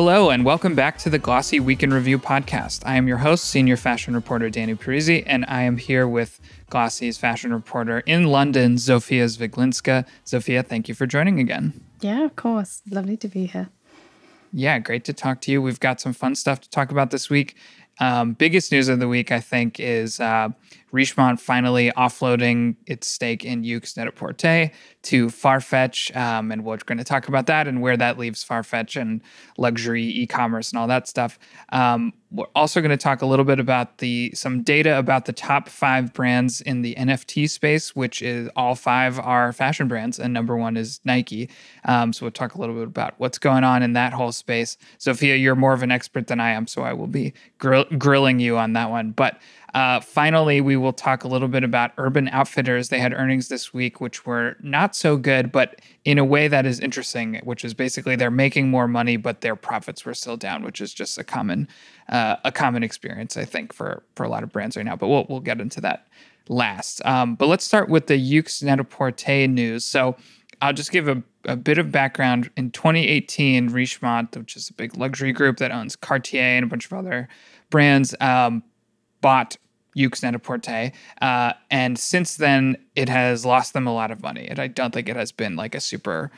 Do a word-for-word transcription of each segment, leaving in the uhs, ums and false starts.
Hello, and welcome back to the Glossy Week in Review podcast. I am your host, senior fashion reporter Danny Parisi, and I am here with Glossy's fashion reporter in London, Zofia Zviglinska. Zofia, thank you for joining again. Yeah, of course. Lovely to be here. Yeah, great to talk to you. We've got some fun stuff to talk about this week. Um, biggest news of the week, I think, is uh, Richemont finally offloading its stake in Yoox Net-a-Porter to Farfetch, um, and we're going to talk about that and where that leaves Farfetch and luxury e-commerce and all that stuff. Um, we're also going to talk a little bit about the some data about the top five brands in the N F T space, which is all five are fashion brands, and number one is Nike. Um, so we'll talk a little bit about what's going on in that whole space. Sophia, you're more of an expert than I am, so I will be grill- grilling you on that one. But Uh, finally, we will talk a little bit about Urban Outfitters. They had earnings this week, which were not so good, but in a way that is interesting, which is basically they're making more money, but their profits were still down, which is just a common uh, a common experience, I think, for, for a lot of brands right now. But we'll we'll get into that last. Um, but let's start with the Yoox Net-a-Porter news. So I'll just give a, a bit of background. In twenty eighteen, Richemont, which is a big luxury group that owns Cartier and a bunch of other brands, um, bought Yoox Net-a-Porter, uh, and since then it has lost them a lot of money. And I don't think it has been like a super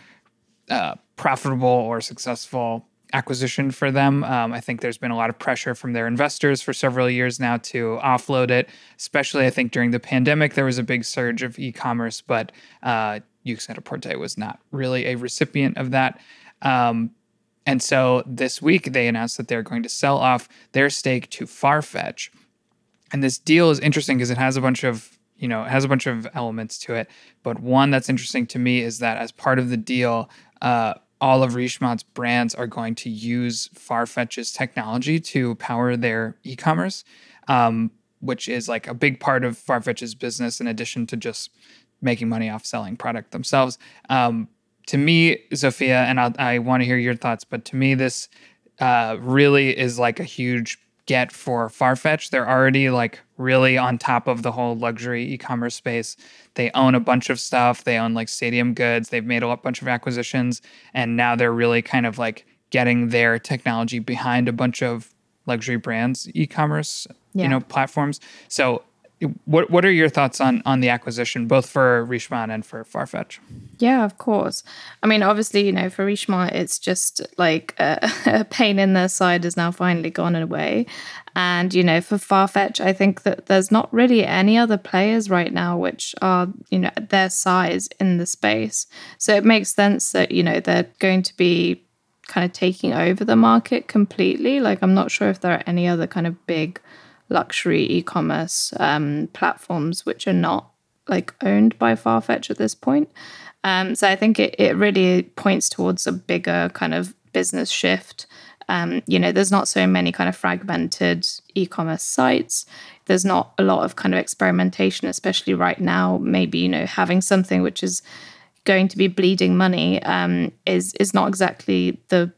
uh, profitable or successful acquisition for them. Um, I think there's been a lot of pressure from their investors for several years now to offload it, especially I think during the pandemic there was a big surge of e-commerce, but uh, Yoox Net-a-Porter was not really a recipient of that. Um, and so this week they announced that they're going to sell off their stake to Farfetch. And this deal is interesting because it has a bunch of, you know, it has a bunch of elements to it. But one that's interesting to me is that as part of the deal, uh, all of Richemont's brands are going to use Farfetch's technology to power their e-commerce, um, which is like a big part of Farfetch's business in addition to just making money off selling product themselves. Um, to me, Zofia, and I'll, I want to hear your thoughts, but to me this uh, really is like a huge get for Farfetch. They're already like really on top of the whole luxury e-commerce space. They own a bunch of stuff. They own like Stadium Goods. They've made a bunch of acquisitions, and now they're really kind of like getting their technology behind a bunch of luxury brands, e-commerce, yeah. you know, platforms. So what what are your thoughts on on the acquisition, both for Richemont and for Farfetch? Yeah, of course. I mean, obviously, you know, for Richemont, it's just like a, a pain in their side has now finally gone away. And, you know, for Farfetch, I think that there's not really any other players right now which are, you know, their size in the space. So it makes sense that, you know, they're going to be kind of taking over the market completely. Like, I'm not sure if there are any other kind of big luxury e-commerce um, platforms which are not like owned by Farfetch at this point. Um, so I think it, it really points towards a bigger kind of business shift. Um, you know, there's not so many kind of fragmented e-commerce sites. There's not a lot of kind of experimentation, especially right now. Maybe, you know, having something which is going to be bleeding money um, is is not exactly the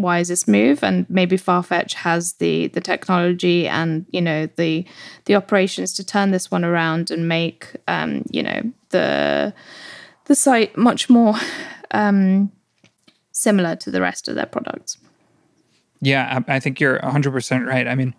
wisest move, and maybe Farfetch has the the technology and, you know, the the operations to turn this one around and make um you know the the site much more um similar to the rest of their products. Yeah, I think you're one hundred percent right. I mean,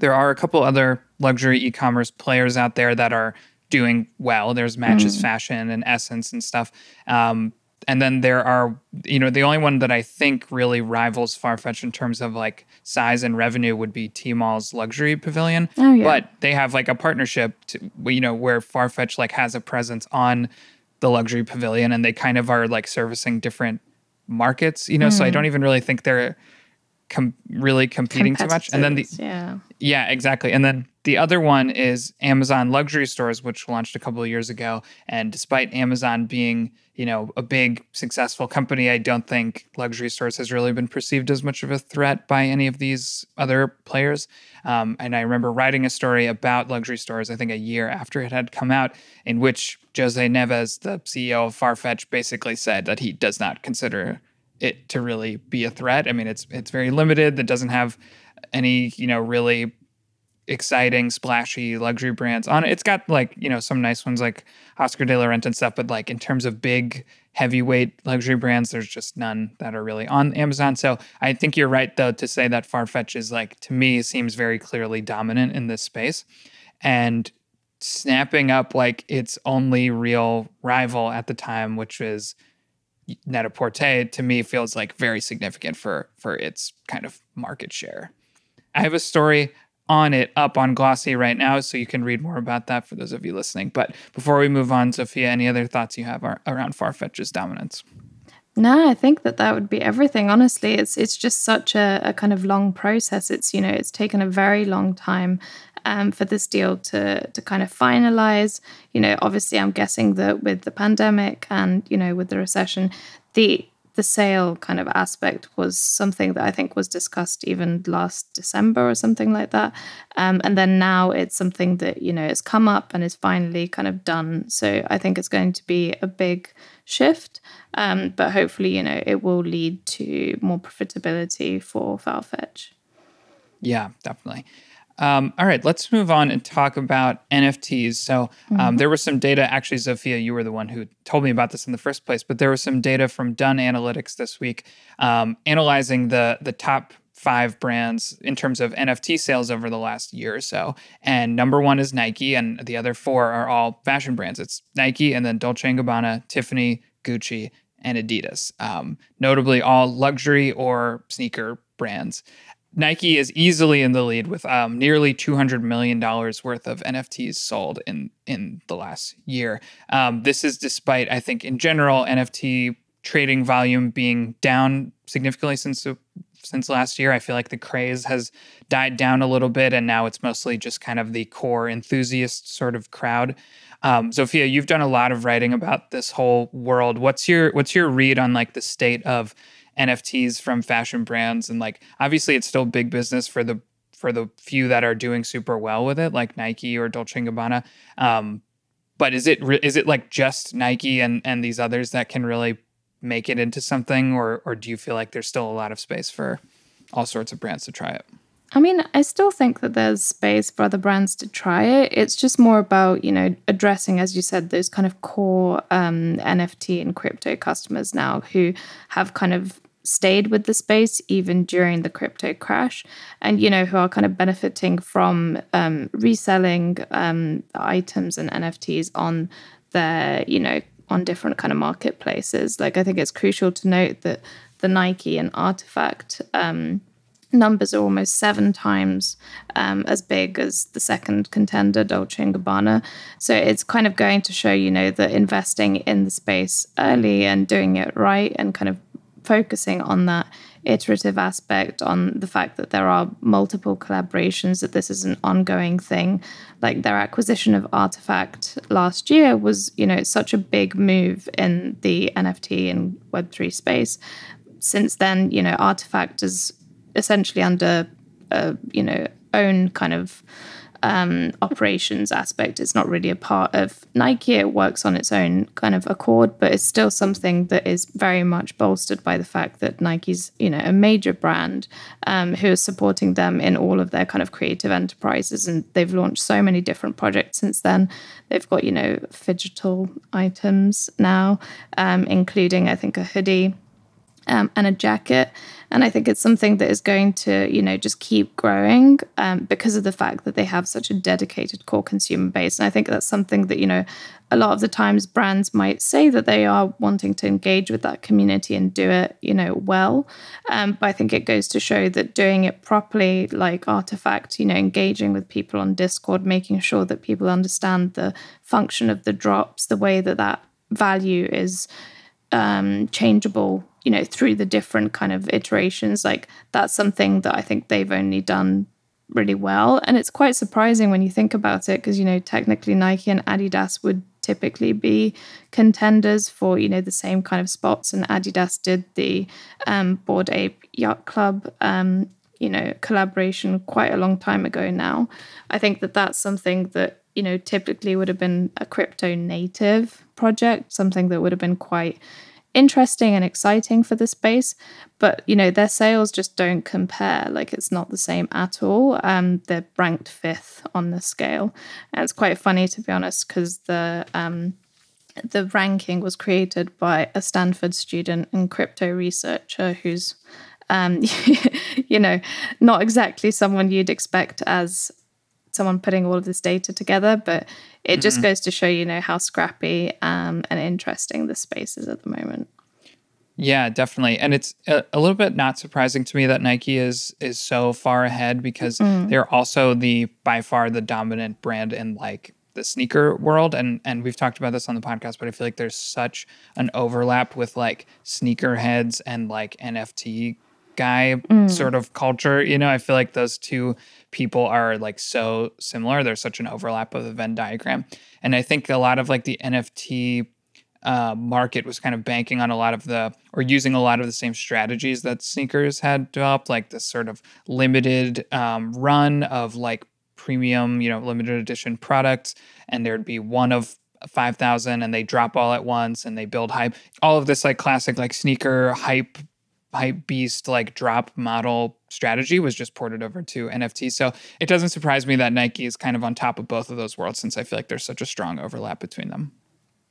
there are a couple other luxury e-commerce players out there that are doing well. There's Matches mm. Fashion and Essence and stuff. Um, And then there are, you know, the only one that I think really rivals Farfetch in terms of like size and revenue would be Tmall's Luxury Pavilion. Oh, yeah. But they have like a partnership, to, you know, where Farfetch like has a presence on the Luxury Pavilion, and they kind of are like servicing different markets, you know. Mm. So I don't even really think they're com- really competing too much. And then the yeah, yeah, exactly. And then the other one is Amazon Luxury Stores, which launched a couple of years ago. And despite Amazon being, you know, a big successful company, I don't think Luxury Stores has really been perceived as much of a threat by any of these other players. Um, and I remember writing a story about Luxury Stores, I think a year after it had come out, in which Jose Neves, the C E O of Farfetch, basically said that he does not consider it to really be a threat. I mean, it's it's very limited. That doesn't have any, you know, really exciting, splashy luxury brands on it. It's got like, you know, some nice ones like Oscar de la Renta and stuff, but like in terms of big heavyweight luxury brands, there's just none that are really on Amazon. So I think you're right, though, to say that Farfetch is, like, to me, seems very clearly dominant in this space. And snapping up, like, its only real rival at the time, which is Net-a-Porter, to me feels, like, very significant for for its kind of market share. I have a story on it up on Glossy right now, so you can read more about that for those of you listening. But before we move on, Zofia, any other thoughts you have are around Farfetch's dominance? No, I think that that would be everything. Honestly, it's it's just such a, a kind of long process. It's, you know, it's taken a very long time um, for this deal to to kind of finalize. You know, obviously, I'm guessing that with the pandemic and, you know, with the recession, the The sale kind of aspect was something that I think was discussed even last December or something like that. Um, and then now it's something that, you know, has come up and is finally kind of done. So I think it's going to be a big shift. Um, but hopefully, you know, it will lead to more profitability for Farfetch. Yeah, definitely. Um, all right, let's move on and talk about N F Ts. So um, mm-hmm. there was some data, actually, Zofia, you were the one who told me about this in the first place, but there was some data from Dunn Analytics this week um, analyzing the the top five brands in terms of N F T sales over the last year or so. And number one is Nike, and the other four are all fashion brands. It's Nike, and then Dolce and Gabbana, Tiffany, Gucci, and Adidas. Um, notably, all luxury or sneaker brands. Nike is easily in the lead with um, nearly two hundred million dollars worth of N F Ts sold in, in the last year. Um, this is despite, I think, in general, N F T trading volume being down significantly since since last year. I feel like the craze has died down a little bit, and now it's mostly just kind of the core enthusiast sort of crowd. Um, Zofia, you've done a lot of writing about this whole world. What's your what's your read on, like, the state of N F Ts from fashion brands? And, like, obviously it's still big business for the for the few that are doing super well with it, like Nike or Dolce and Gabbana. Um, but is it re- is it like just Nike and and these others that can really make it into something, or or do you feel like there's still a lot of space for all sorts of brands to try it? I mean, I still think that there's space for other brands to try it. It's just more about, you know, addressing, as you said, those kind of core um, N F T and crypto customers now who have kind of stayed with the space even during the crypto crash, and, you know, who are kind of benefiting from um, reselling um, items and N F Ts on their, you know, on different kind of marketplaces. Like, I think it's crucial to note that the Nike and Artifact um, numbers are almost seven times um, as big as the second contender, Dolce and Gabbana. So it's kind of going to show, you know, that investing in the space early and doing it right and kind of focusing on that iterative aspect, on the fact that there are multiple collaborations, that this is an ongoing thing. Like, their acquisition of Artifact last year was, you know, such a big move in the N F T and Web three space. Since then, you know, Artifact is essentially under a, you know, own kind of um, operations aspect. It's not really a part of Nike. It works on its own kind of accord, but it's still something that is very much bolstered by the fact that Nike's, you know, a major brand um, who is supporting them in all of their kind of creative enterprises. And they've launched so many different projects since then. They've got, you know, phygital items now, um, including, I think, a hoodie um, and a jacket. And I think it's something that is going to, you know, just keep growing um, because of the fact that they have such a dedicated core consumer base. And I think that's something that, you know, a lot of the times brands might say that they are wanting to engage with that community and do it, you know, well. Um, but I think it goes to show that doing it properly, like Artifact, you know, engaging with people on Discord, making sure that people understand the function of the drops, the way that that value is um, changeable, you know, through the different kind of iterations. Like, that's something that I think they've only done really well. And it's quite surprising when you think about it, because, you know, technically Nike and Adidas would typically be contenders for, you know, the same kind of spots. And Adidas did the um, Bored Ape Yacht Club, um, you know, collaboration quite a long time ago now. I think that that's something that, you know, typically would have been a crypto native project, something that would have been quite interesting and exciting for the space, but, you know, their sales just don't compare. Like, it's not the same at all. Um, they're ranked fifth on the scale, and it's quite funny, to be honest, because the um, the ranking was created by a Stanford student and crypto researcher who's, um, you know, not exactly someone you'd expect as someone putting all of this data together, but it mm-hmm. just goes to show, you know, how scrappy um, and interesting the space is at the moment. Yeah, definitely. And it's a, a little bit not surprising to me that Nike is is so far ahead because mm. they're also the by far the dominant brand in like the sneaker world. And and we've talked about this on the podcast, but I feel like there's such an overlap with like sneakerheads and like N F T guy mm. sort of culture. You know, I feel like those two people are like so similar. There's such an overlap of the Venn diagram. And I think a lot of like the N F T Uh, market was kind of banking on a lot of the, or using a lot of the same strategies that sneakers had developed, like this sort of limited um, run of like premium, you know, limited edition products, and there'd be one of five thousand and they drop all at once and they build hype. All of this like classic like sneaker hype, hype beast, like drop model strategy was just ported over to N F T. So it doesn't surprise me that Nike is kind of on top of both of those worlds since I feel like there's such a strong overlap between them.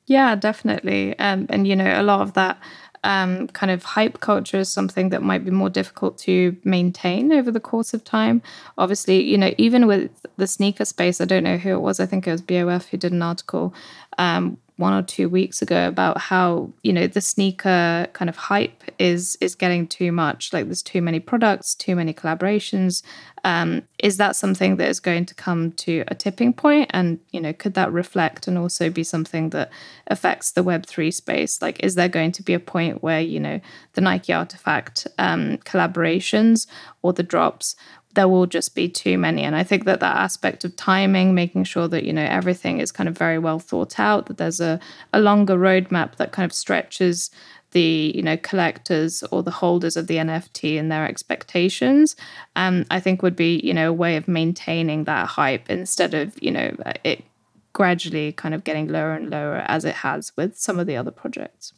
Yeah, definitely. Um, and, you know, a lot of that um, kind of hype culture is something that might be more difficult to maintain over the course of time. Obviously, you know, even with the sneaker space, I don't know who it was. I think it was B O F who did an article um, one or two weeks ago about how, you know, the sneaker kind of hype is is getting too much. Like there's too many products, too many collaborations. Um, is that something that is going to come to a tipping point? And, you know, could that reflect and also be something that affects the Web three space? Like, is there going to be a point where, you know, the Nike Artifact um, collaborations or the drops, there will just be too many? And I think that that aspect of timing, making sure that, you know, everything is kind of very well thought out, that there's a, a longer roadmap that kind of stretches the, you know, collectors or the holders of the N F T and their expectations, um, I think would be, you know, a way of maintaining that hype instead of, you know, it gradually kind of getting lower and lower as it has with some of the other projects.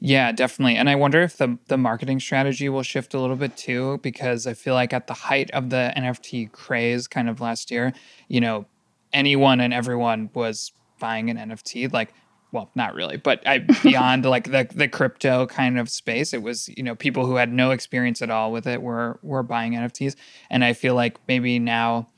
Yeah, definitely. And I wonder if the, the marketing strategy will shift a little bit too, because I feel like at the height of the N F T craze kind of last year, you know, anyone and everyone was buying an N F T. Like, well, not really, but I, beyond like the, the crypto kind of space, it was, you know, people who had no experience at all with it were were buying N F Ts. And I feel like maybe now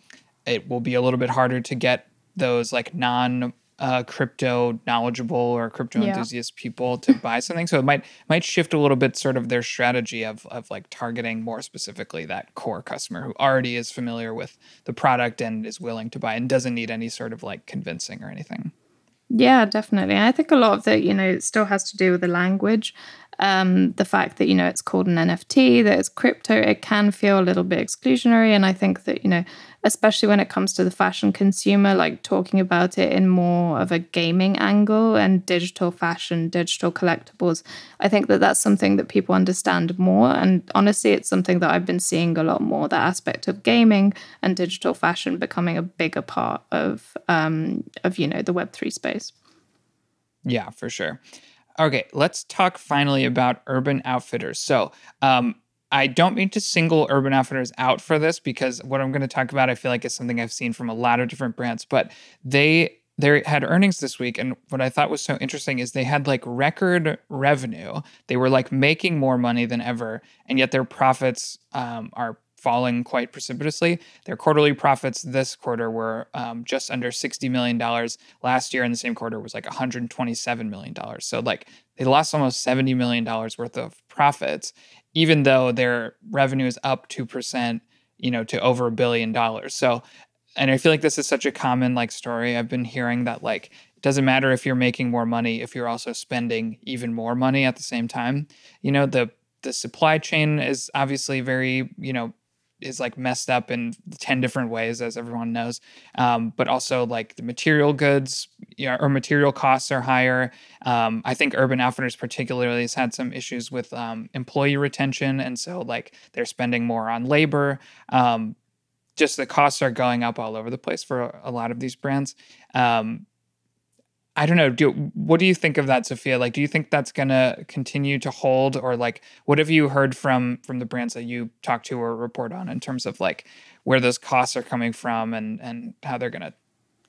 it will be a little bit harder to get those like non- Uh, crypto knowledgeable or crypto yeah. enthusiast people to buy something, so it might might shift a little bit, sort of their strategy of of like targeting more specifically that core customer who already is familiar with the product and is willing to buy and doesn't need any sort of like convincing or anything. Yeah, definitely. I think a lot of that, you know, still has to do with the language. Um, the fact that, you know, it's called an N F T, that it's crypto, it can feel a little bit exclusionary. And I think that, you know, especially when it comes to the fashion consumer, like talking about it in more of a gaming angle and digital fashion, digital collectibles, I think that that's something that people understand more. And honestly, it's something that I've been seeing a lot more, that aspect of gaming and digital fashion becoming a bigger part of, um, of you know, the Web three space. Yeah, for sure. Okay, let's talk finally about Urban Outfitters. So um, I don't mean to single Urban Outfitters out for this because what I'm going to talk about, I feel like is something I've seen from a lot of different brands, but they they had earnings this week. And what I thought was so interesting is they had like record revenue. They were like making more money than ever, and yet their profits um, are falling quite precipitously. Their quarterly profits this quarter were um, just under sixty million dollars. Last year in the same quarter was like one hundred twenty-seven million dollars. So like they lost almost seventy million dollars worth of profits, even though their revenue is up two percent, you know, to over a billion dollars. So, and I feel like this is such a common like story I've been hearing, that like, it doesn't matter if you're making more money, if you're also spending even more money at the same time. You know, the, the supply chain is obviously very, you know, is like messed up in ten different ways, as everyone knows. Um, but also like the material goods, you know, or material costs are higher. Um, I think Urban Outfitters particularly has had some issues with um, employee retention. And so like they're spending more on labor. Um, just the costs are going up all over the place for a lot of these brands. Um, I don't know. Do, what do you think of that, Zofia? Like, do you think that's going to continue to hold, or like, what have you heard from from the brands that you talk to or report on in terms of like where those costs are coming from and and how they're going to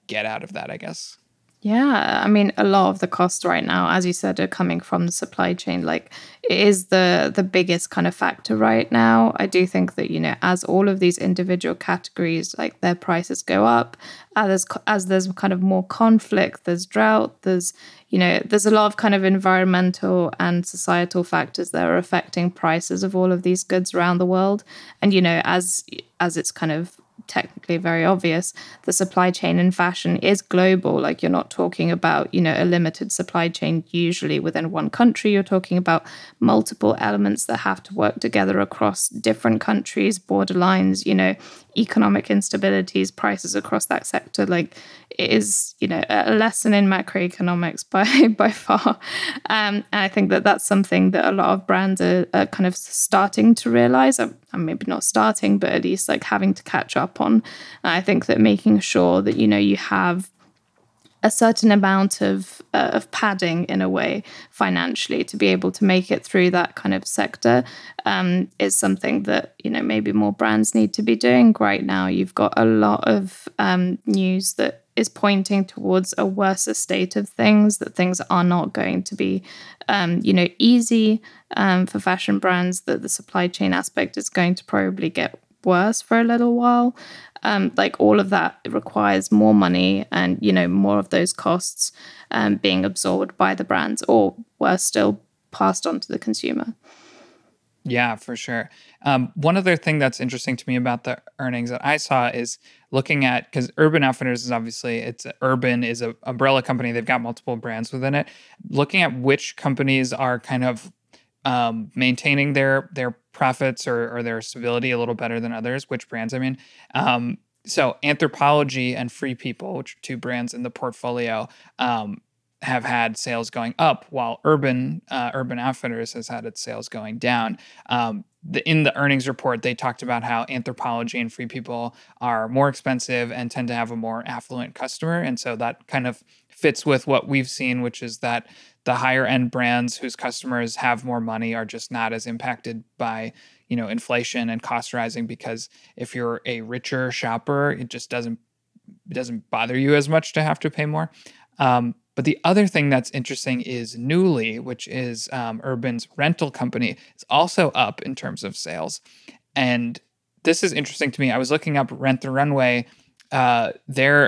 get out of that, I guess? Yeah, I mean, a lot of the costs right now, as you said, are coming from the supply chain. Like, it is the the biggest kind of factor right now. I do think that, you know, as all of these individual categories, like their prices go up, as, as there's kind of more conflict, there's drought, there's, you know, there's a lot of kind of environmental and societal factors that are affecting prices of all of these goods around the world. And, you know, as as it's kind of technically very obvious, the supply chain in fashion is global. Like, you're not talking about, you know, a limited supply chain usually within one country. You're talking about multiple elements that have to work together across different countries, borderlines, you know, economic instabilities, prices across that sector. Like, it is, you know, a lesson in macroeconomics by by far. Um, and I think that that's something that a lot of brands are, are kind of starting to realize. I'm, I'm maybe not starting, but at least like having to catch up on. And I think that making sure that, you know, you have a certain amount of uh, of padding in a way financially to be able to make it through that kind of sector um, is something that, you know, maybe more brands need to be doing right now. You've got a lot of um, news that is pointing towards a worse state of things, that things are not going to be, um, you know, easy um, for fashion brands, that the supply chain aspect is going to probably get worse for a little while. Um, like, all of that requires more money and, you know, more of those costs um, being absorbed by the brands, or worse still, passed on to the consumer. Yeah, for sure. Um, one other thing that's interesting to me about the earnings that I saw is looking at, because Urban Outfitters is obviously, it's Urban is an umbrella company. They've got multiple brands within it. Looking at which companies are kind of Um, maintaining their their profits or, or their stability a little better than others, which brands, I mean. Um, so Anthropologie and Free People, which are two brands in the portfolio, um, have had sales going up, while Urban uh, Urban Outfitters has had its sales going down. Um, the, in the earnings report, they talked about how Anthropologie and Free People are more expensive and tend to have a more affluent customer. And so that kind of fits with what we've seen, which is that the higher end brands whose customers have more money are just not as impacted by, you know, inflation and cost rising, because if you're a richer shopper, it just doesn't it doesn't bother you as much to have to pay more. Um, but the other thing that's interesting is Nuuly, which is um, Urban's rental company. It's also up in terms of sales. And this is interesting to me. I was looking up Rent the Runway. Uh, their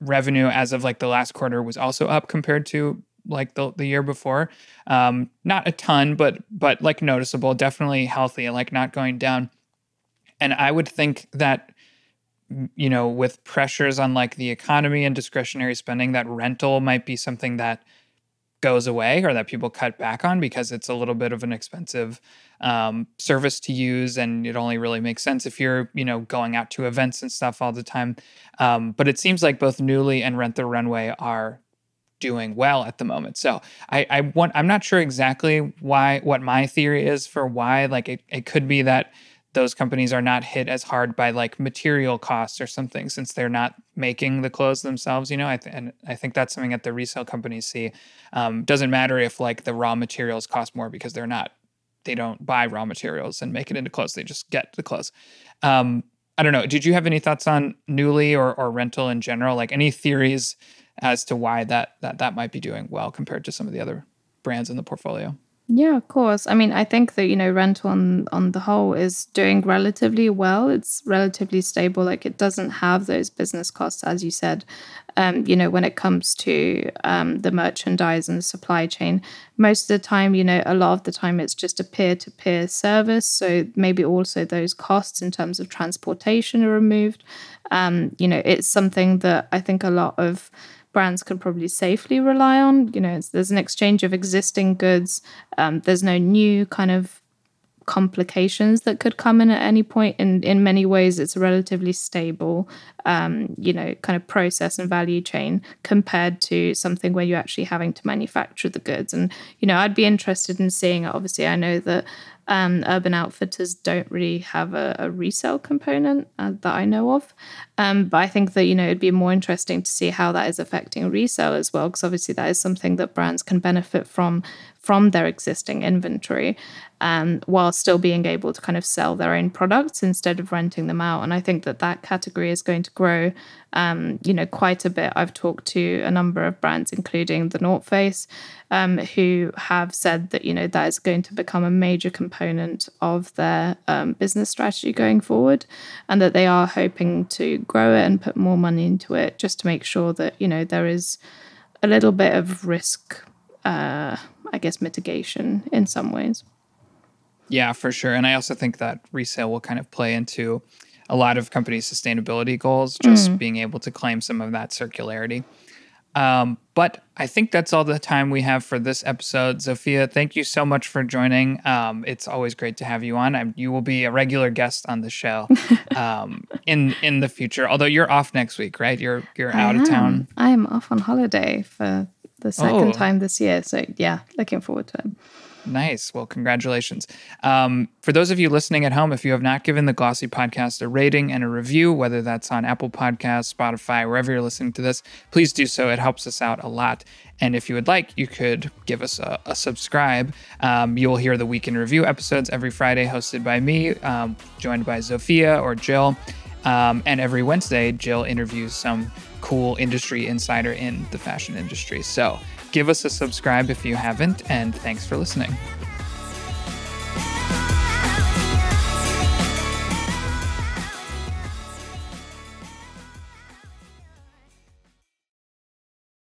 revenue as of like the last quarter was also up compared to like the the year before. Um, not a ton, but but like noticeable, definitely healthy and like not going down. And I would think that, you know, with pressures on like the economy and discretionary spending, that rental might be something that goes away or that people cut back on, because it's a little bit of an expensive um, service to use, and it only really makes sense if you're, you know, going out to events and stuff all the time. Um, but it seems like both Nuuly and Rent the Runway are doing well at the moment. So I, I want, I'm not sure exactly why, what my theory is for why, like it, it could be that those companies are not hit as hard by like material costs or something, since they're not making the clothes themselves, you know, I th- and I think that's something that the resale companies see. Um, doesn't matter if like the raw materials cost more, because they're not, they don't buy raw materials and make it into clothes. They just get the clothes. Um, I don't know. Did you have any thoughts on Nuuly or, or rental in general? Like any theories as to why that, that that might be doing well compared to some of the other brands in the portfolio? Yeah, of course. I mean, I think that, you know, rental on, on the whole is doing relatively well. It's relatively stable. Like, it doesn't have those business costs, as you said, um, you know, when it comes to um, the merchandise and the supply chain. Most of the time, you know, a lot of the time it's just a peer-to-peer service. So maybe also those costs in terms of transportation are removed. Um, you know, it's something that I think a lot of brands can probably safely rely on. You know, it's, there's an exchange of existing goods. Um, there's no new kind of complications that could come in at any point. And in many ways, it's a relatively stable, um, you know, kind of process and value chain compared to something where you're actually having to manufacture the goods. And, you know, I'd be interested in seeing, obviously, I know that Um, Urban Outfitters don't really have a, a resale component uh, that I know of. Um, but I think that, you know, it'd be more interesting to see how that is affecting resale as well, because obviously that is something that brands can benefit from, from their existing inventory, um, while still being able to kind of sell their own products instead of renting them out. And I think that that category is going to grow um, you know, quite a bit. I've talked to a number of brands, including the North Face, um, who have said that, you know, that is going to become a major component of their um, business strategy going forward, and that they are hoping to grow it and put more money into it just to make sure that, you know, there is a little bit of risk, uh, I guess, mitigation in some ways. Yeah, for sure. And I also think that resale will kind of play into a lot of companies' sustainability goals, just mm. being able to claim some of that circularity. Um, but I think that's all the time we have for this episode. Zofia, thank you so much for joining. Um, it's always great to have you on. I'm, you will be a regular guest on the show um, in in the future. Although you're off next week, right? You're you're I out am. of town. I am off on holiday for the second oh. time this year. So yeah, looking forward to it. Nice. Well, congratulations. Um, for those of you listening at home, if you have not given the Glossy Podcast a rating and a review, whether that's on Apple Podcasts, Spotify, wherever you're listening to this, please do so. It helps us out a lot. And if you would like, you could give us a, a subscribe. Um, you'll hear the Week in Review episodes every Friday, hosted by me, um, joined by Zofia or Jill. Um, and every Wednesday, Jill interviews some cool industry insider in the fashion industry. So give us a subscribe if you haven't, and thanks for listening.